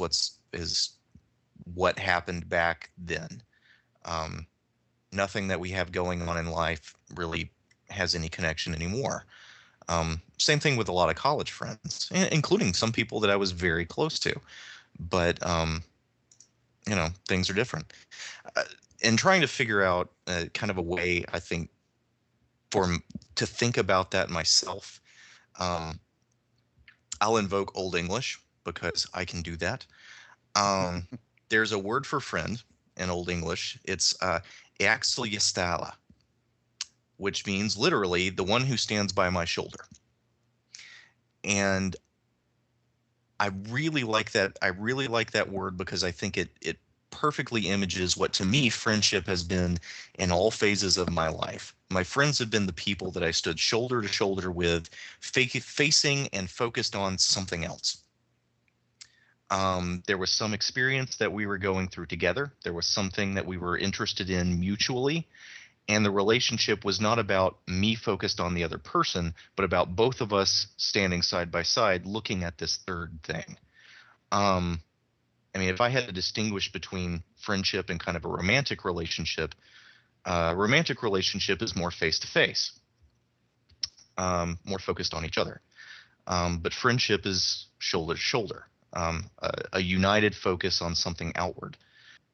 what happened back then. Nothing that we have going on in life really has any connection anymore. Same thing with a lot of college friends, including some people that I was very close to. But, you know, things are different. And trying to figure out kind of a way, I think, to think about that myself, I'll invoke Old English because I can do that. There's a word for friend in Old English. It's "axillestala," which means literally the one who stands by my shoulder. And I really like that word because I think it perfectly images what to me friendship has been in all phases of my life. My friends have been the people that I stood shoulder to shoulder with, facing and focused on something else. There was some experience that we were going through together. There was something that we were interested in mutually. And the relationship was not about me focused on the other person, but about both of us standing side by side looking at this third thing. I mean, if I had to distinguish between friendship and kind of a romantic relationship, is more face-to-face, more focused on each other. But friendship is shoulder-to-shoulder, a united focus on something outward.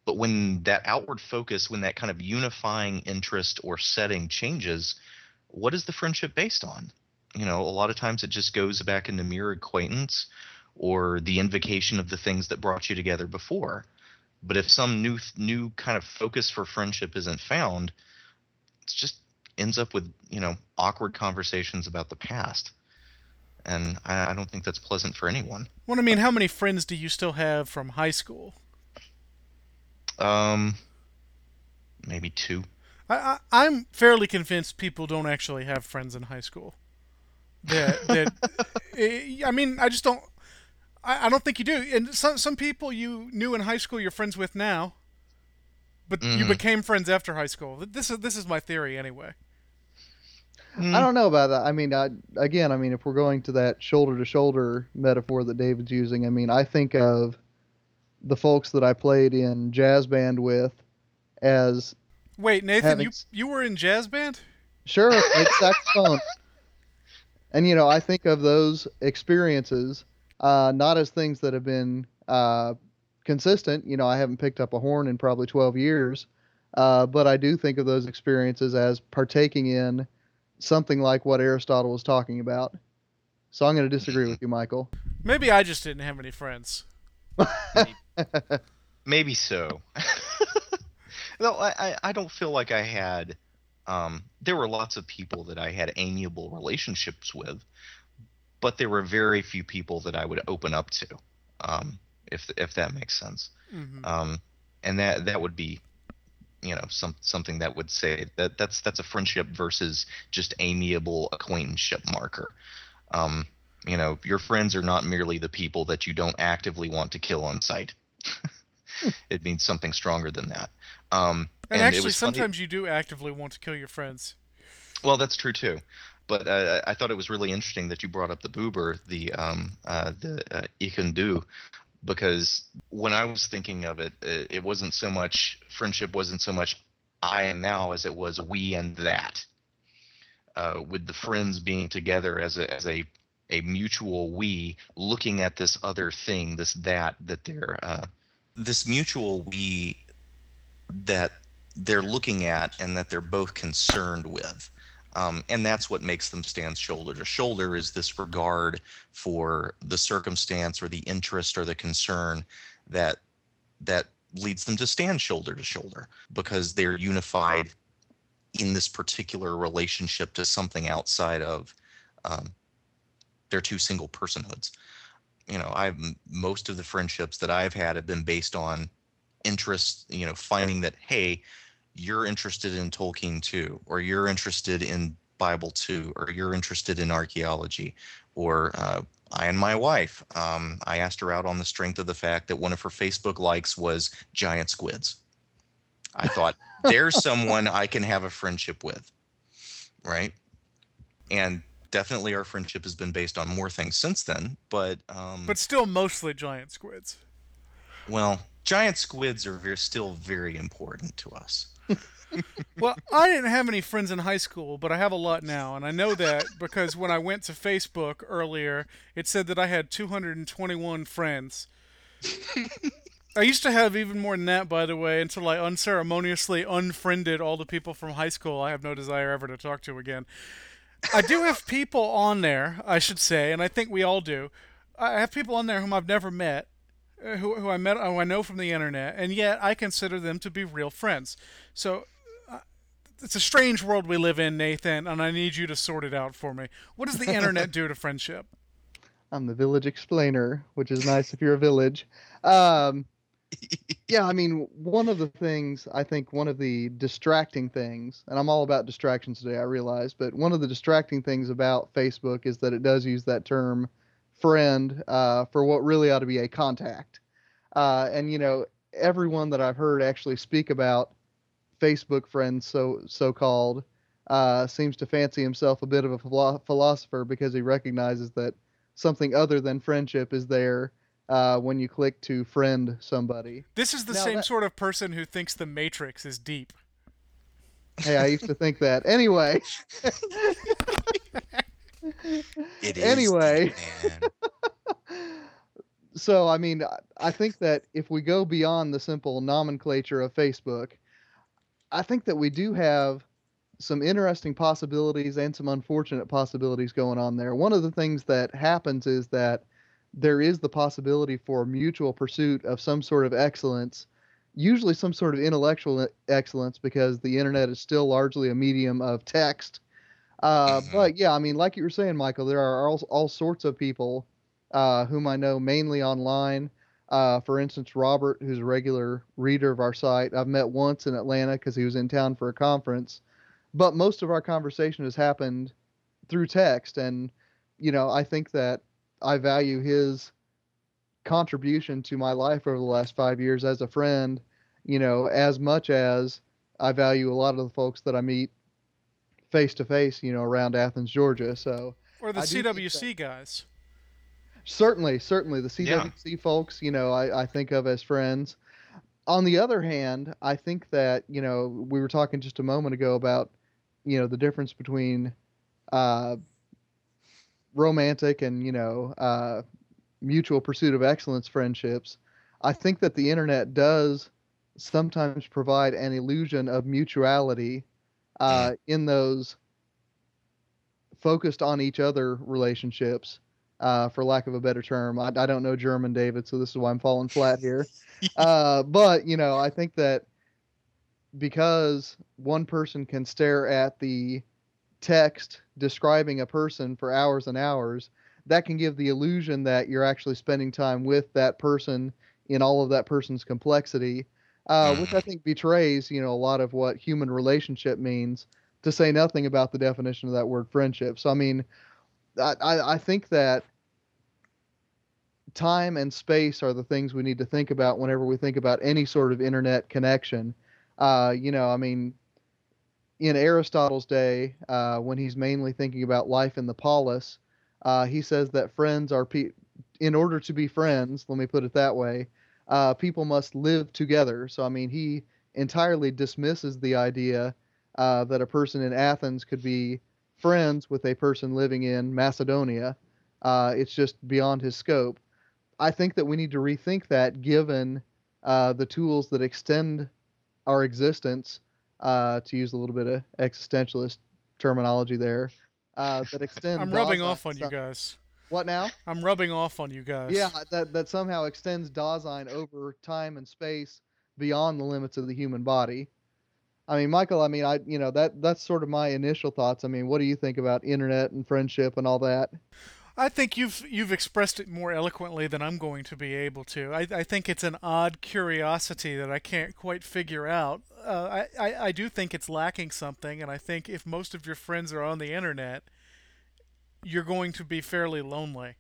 But when that outward focus, when that kind of unifying interest or setting changes, what is the friendship based on? You know, a lot of times it just goes back into mere acquaintance or the invocation of the things that brought you together before. But if some new kind of focus for friendship isn't found, it just ends up with, you know, awkward conversations about the past. And I don't think that's pleasant for anyone. Well, I mean, how many friends do you still have from high school? Maybe two. I'm fairly convinced people don't actually have friends in high school. I mean, I just don't. I don't think you do. And some people you knew in high school you're friends with now, but you became friends after high school. This is my theory anyway. I don't know about that. I mean, I mean, if we're going to that shoulder to shoulder metaphor that David's using, I mean, I think of the folks that I played in jazz band with as... Wait, Nathan, you were in jazz band? Sure, it's saxophone. And, you know, I think of those experiences not as things that have been consistent. You know, I haven't picked up a horn in probably 12 years, but I do think of those experiences as partaking in something like what Aristotle was talking about. So I'm going to disagree with you, Michael. Maybe I just didn't have any friends. Maybe so. No, I don't feel like I had there were lots of people that I had amiable relationships with, but there were very few people that I would open up to, if that makes sense. Mm-hmm. And that would be, you know, something that would say that's a friendship versus just amiable acquaintanceship marker. You know, your friends are not merely the people that you don't actively want to kill on sight. It means something stronger than that. And actually, sometimes you do actively want to kill your friends. Well, that's true too. But I thought it was really interesting that you brought up the boober, the ikundu, because when I was thinking of it, it wasn't so much, friendship wasn't so much I and thou as it was we and that, with the friends being together as a mutual we looking at this other thing, this that they're this mutual we that they're looking at and that they're both concerned with. And that's what makes them stand shoulder to shoulder, is this regard for the circumstance or the interest or the concern that leads them to stand shoulder to shoulder, because they're unified in this particular relationship to something outside of their two single personhoods. You know, most of the friendships that I've had have been based on interest, you know, finding that, hey, you're interested in Tolkien too, or you're interested in Bible too, or you're interested in archaeology, or I and my wife. I asked her out on the strength of the fact that one of her Facebook likes was giant squids. I thought, there's someone I can have a friendship with, right? And definitely our friendship has been based on more things since then, but still mostly giant squids. Well, giant squids are still very important to us. Well, I didn't have any friends in high school, but I have a lot now, and I know that because when I went to Facebook earlier, it said that I had 221 friends. I used to have even more than that, by the way, until I unceremoniously unfriended all the people from high school I have no desire ever to talk to again. I do have people on there, I should say, and I think we all do. I have people on there whom I've never met, who I know from the internet, and yet I consider them to be real friends. So it's a strange world we live in, Nathan, and I need you to sort it out for me. What does the internet do to friendship? I'm the village explainer, which is nice if you're a village. Yeah, I mean, one of the things, I think one of the distracting things, and I'm all about distractions today, I realize, but one of the distracting things about Facebook is that it does use that term friend for what really ought to be a contact. And, you know, everyone that I've heard actually speak about Facebook friends, so-called, seems to fancy himself a bit of a philosopher because he recognizes that something other than friendship is there when you click to friend somebody. This is the same sort of person who thinks The Matrix is deep. Hey, I used to think that. Anyway. It is. Anyway. So, I mean, I think that if we go beyond the simple nomenclature of Facebook, I think that we do have some interesting possibilities and some unfortunate possibilities going on there. One of the things that happens is that there is the possibility for mutual pursuit of some sort of excellence, usually some sort of intellectual excellence, because the internet is still largely a medium of text. But yeah, I mean, like you were saying, Michael, there are all sorts of people whom I know mainly online. For instance, Robert, who's a regular reader of our site, I've met once in Atlanta because he was in town for a conference. But most of our conversation has happened through text. And, you know, I think that I value his contribution to my life over the last 5 years as a friend, you know, as much as I value a lot of the folks that I meet face to face, you know, around Athens, Georgia. So, or the CWC guys. Certainly the CWC folks, you know, I think of as friends. On the other hand, I think that, you know, we were talking just a moment ago about, you know, the difference between romantic and, you know, mutual pursuit of excellence friendships. I think that the internet does sometimes provide an illusion of mutuality in those focused on each other relationships, for lack of a better term. I don't know German, David, so this is why I'm falling flat here. But, you know, I think that because one person can stare at the text describing a person for hours and hours, that can give the illusion that you're actually spending time with that person in all of that person's complexity. Which I think betrays, you know, a lot of what human relationship means, to say nothing about the definition of that word friendship. So, I mean, I think that time and space are the things we need to think about whenever we think about any sort of internet connection. You know, I mean, in Aristotle's day, when he's mainly thinking about life in the polis, he says that friends are in order to be friends, let me put it that way, people must live together. So, I mean, he entirely dismisses the idea that a person in Athens could be friends with a person living in Macedonia. It's just beyond his scope. I think that we need to rethink that given the tools that extend our existence, to use a little bit of existentialist terminology there, that extend. I'm rubbing off on you guys. What now? I'm rubbing off on you guys. Yeah, that somehow extends Dasein over time and space beyond the limits of the human body. I mean, Michael, that's sort of my initial thoughts. I mean, what do you think about internet and friendship and all that? I think you've expressed it more eloquently than I'm going to be able to. I think it's an odd curiosity that I can't quite figure out. I do think it's lacking something, and I think if most of your friends are on the internet, you're going to be fairly lonely.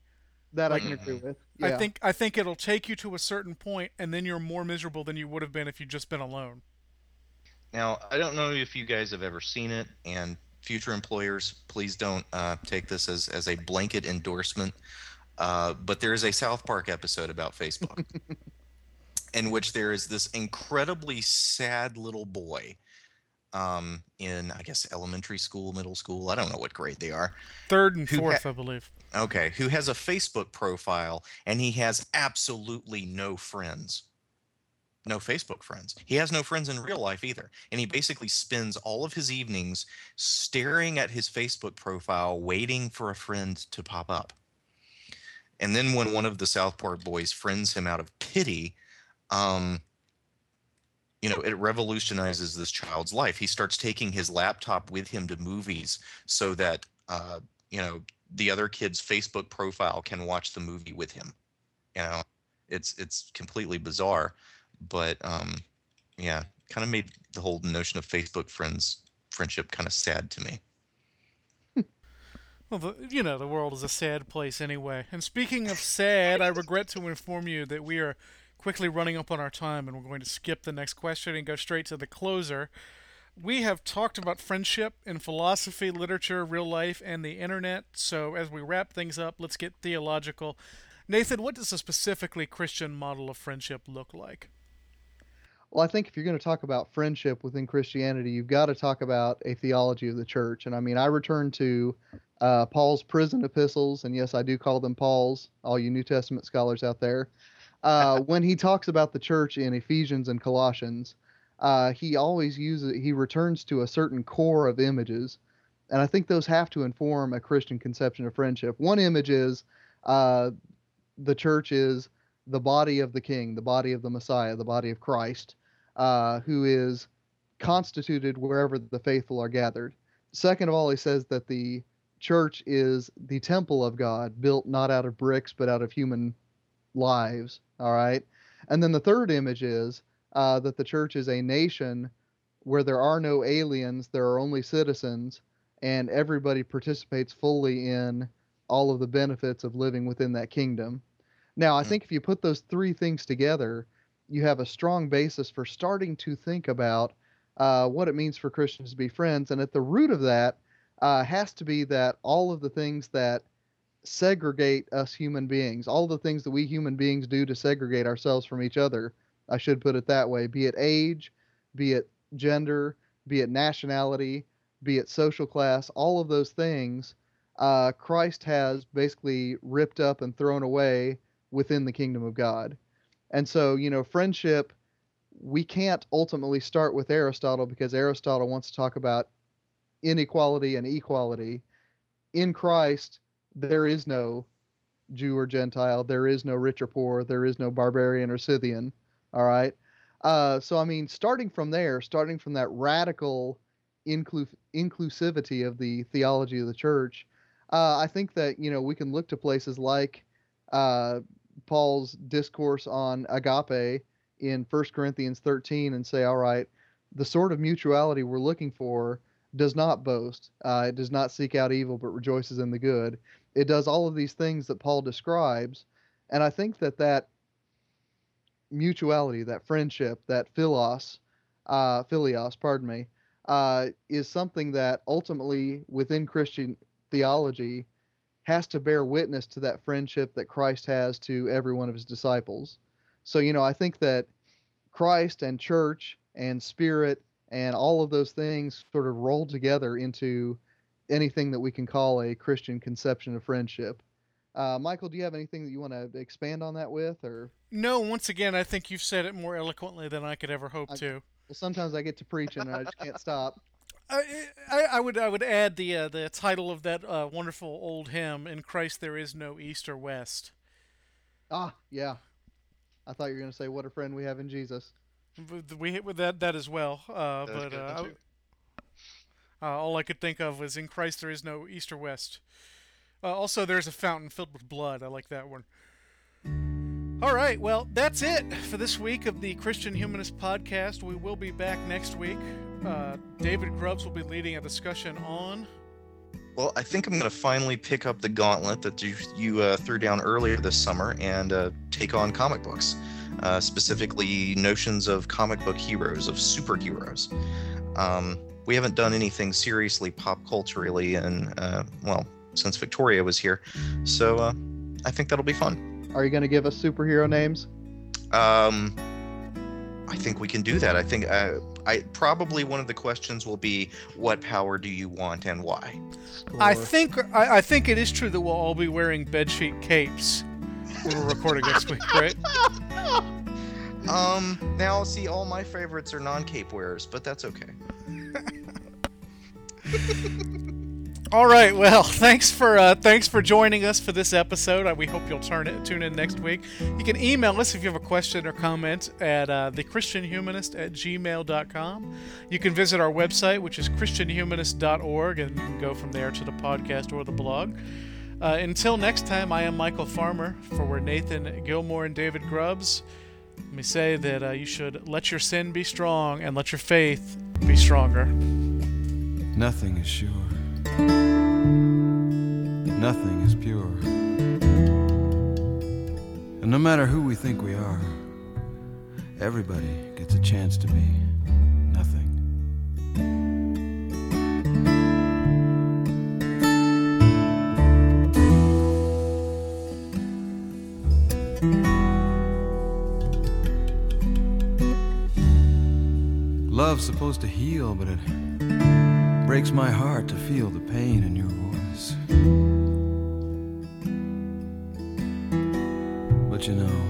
That I can agree with. Yeah. I think it'll take you to a certain point, and then you're more miserable than you would have been if you'd just been alone. Now, I don't know if you guys have ever seen it, and future employers, please don't take this as a blanket endorsement. But there is a South Park episode about Facebook in which there is this incredibly sad little boy in, I guess, elementary school, middle school. I don't know what grade they are. Third and fourth, I believe. Okay, who has a Facebook profile, and he has absolutely no friends. No Facebook friends. He has no friends in real life either. And he basically spends all of his evenings staring at his Facebook profile, waiting for a friend to pop up. And then when one of the South Park boys friends him out of pity, it revolutionizes this child's life. He starts taking his laptop with him to movies so that, the other kid's Facebook profile can watch the movie with him. You know, it's completely bizarre. But, kind of made the whole notion of Facebook friendship kind of sad to me. Well, the world is a sad place anyway. And speaking of sad, I regret to inform you that we are quickly running up on our time, and we're going to skip the next question and go straight to the closer. We have talked about friendship in philosophy, literature, real life, and the internet. So as we wrap things up, let's get theological. Nathan, what does a specifically Christian model of friendship look like? Well, I think if you're going to talk about friendship within Christianity, you've got to talk about a theology of the church. And I mean, I return to Paul's prison epistles, and yes, I do call them Paul's, all you New Testament scholars out there. When he talks about the church in Ephesians and Colossians, he returns to a certain core of images. And I think those have to inform a Christian conception of friendship. One image is the church is the body of the King, the body of the Messiah, the body of Christ, who is constituted wherever the faithful are gathered. Second of all, he says that the church is the temple of God, built not out of bricks, but out of human lives. All right. And then the third image is that the church is a nation where there are no aliens, there are only citizens, and everybody participates fully in all of the benefits of living within that kingdom. Now, I think if you put those three things together, you have a strong basis for starting to think about what it means for Christians to be friends. And at the root of that has to be that all of the things that segregate us human beings, all the things that we human beings do to segregate ourselves from each other, I should put it that way, be it age, be it gender, be it nationality, be it social class, all of those things, Christ has basically ripped up and thrown away within the kingdom of God. And so, friendship, we can't ultimately start with Aristotle, because Aristotle wants to talk about inequality and equality. In Christ, there is no Jew or Gentile. There is no rich or poor. There is no barbarian or Scythian. All right. So, I mean, starting from that radical inclusivity of the theology of the church, I think that, we can look to places like Paul's discourse on agape in 1 Corinthians 13 and say, all right, the sort of mutuality we're looking for does not boast. It does not seek out evil, but rejoices in the good. It does all of these things that Paul describes. And I think that mutuality, that friendship, that philios, is something that ultimately within Christian theology has to bear witness to that friendship that Christ has to every one of his disciples. So, you know, I think that Christ and church and spirit and all of those things sort of roll together into anything that we can call a Christian conception of friendship. Michael, do you have anything that you want to expand on that with? Or no, once again, I think you've said it more eloquently than I could ever hope to. Well, sometimes I get to preaching and I just can't stop. I would add the title of that wonderful old hymn, "In Christ there is no east or west." Ah, yeah. I thought you were going to say, "What a friend we have in Jesus." We hit with that as well. All I could think of was, "In Christ there is no east or west." Also, there's a fountain filled with blood. I like that one. All right, well, that's it for this week of the Christian Humanist Podcast. We will be back next week. David Grubbs will be leading a discussion on... Well, I think I'm going to finally pick up the gauntlet that you threw down earlier this summer and take on comic books, specifically notions of comic book heroes, of superheroes. We haven't done anything seriously pop culturally and, since Victoria was here. So I think that'll be fun. Are you going to give us superhero names? I think we can do that. I think I probably one of the questions will be, what power do you want and why? I think it is true that we'll all be wearing bedsheet capes when we're recording next week, right? Now, see, all my favorites are non-cape wearers, but that's okay. All right, well, thanks for joining us for this episode. We hope you'll tune in next week. You can email us if you have a question or comment at thechristianhumanist@gmail.com. You can visit our website, which is christianhumanist.org, and you can go from there to the podcast or the blog. Until next time, I am Michael Farmer. For Nathan Gilmore and David Grubbs, let me say that you should let your sin be strong and let your faith be stronger. Nothing is sure. Nothing is pure. And no matter who we think we are, everybody gets a chance to be nothing. Love's supposed to heal, but it breaks my heart to feel the pain in your voice. But you know,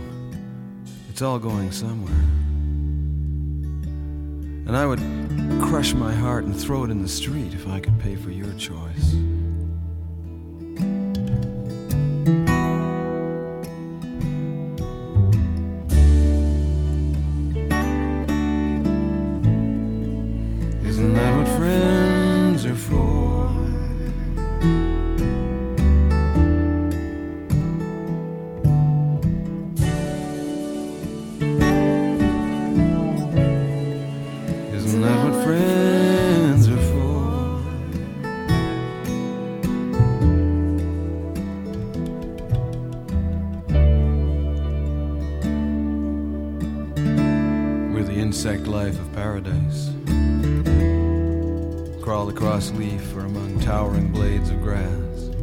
it's all going somewhere. And I would crush my heart and throw it in the street if I could pay for your choice. Leaf or among towering blades of grass.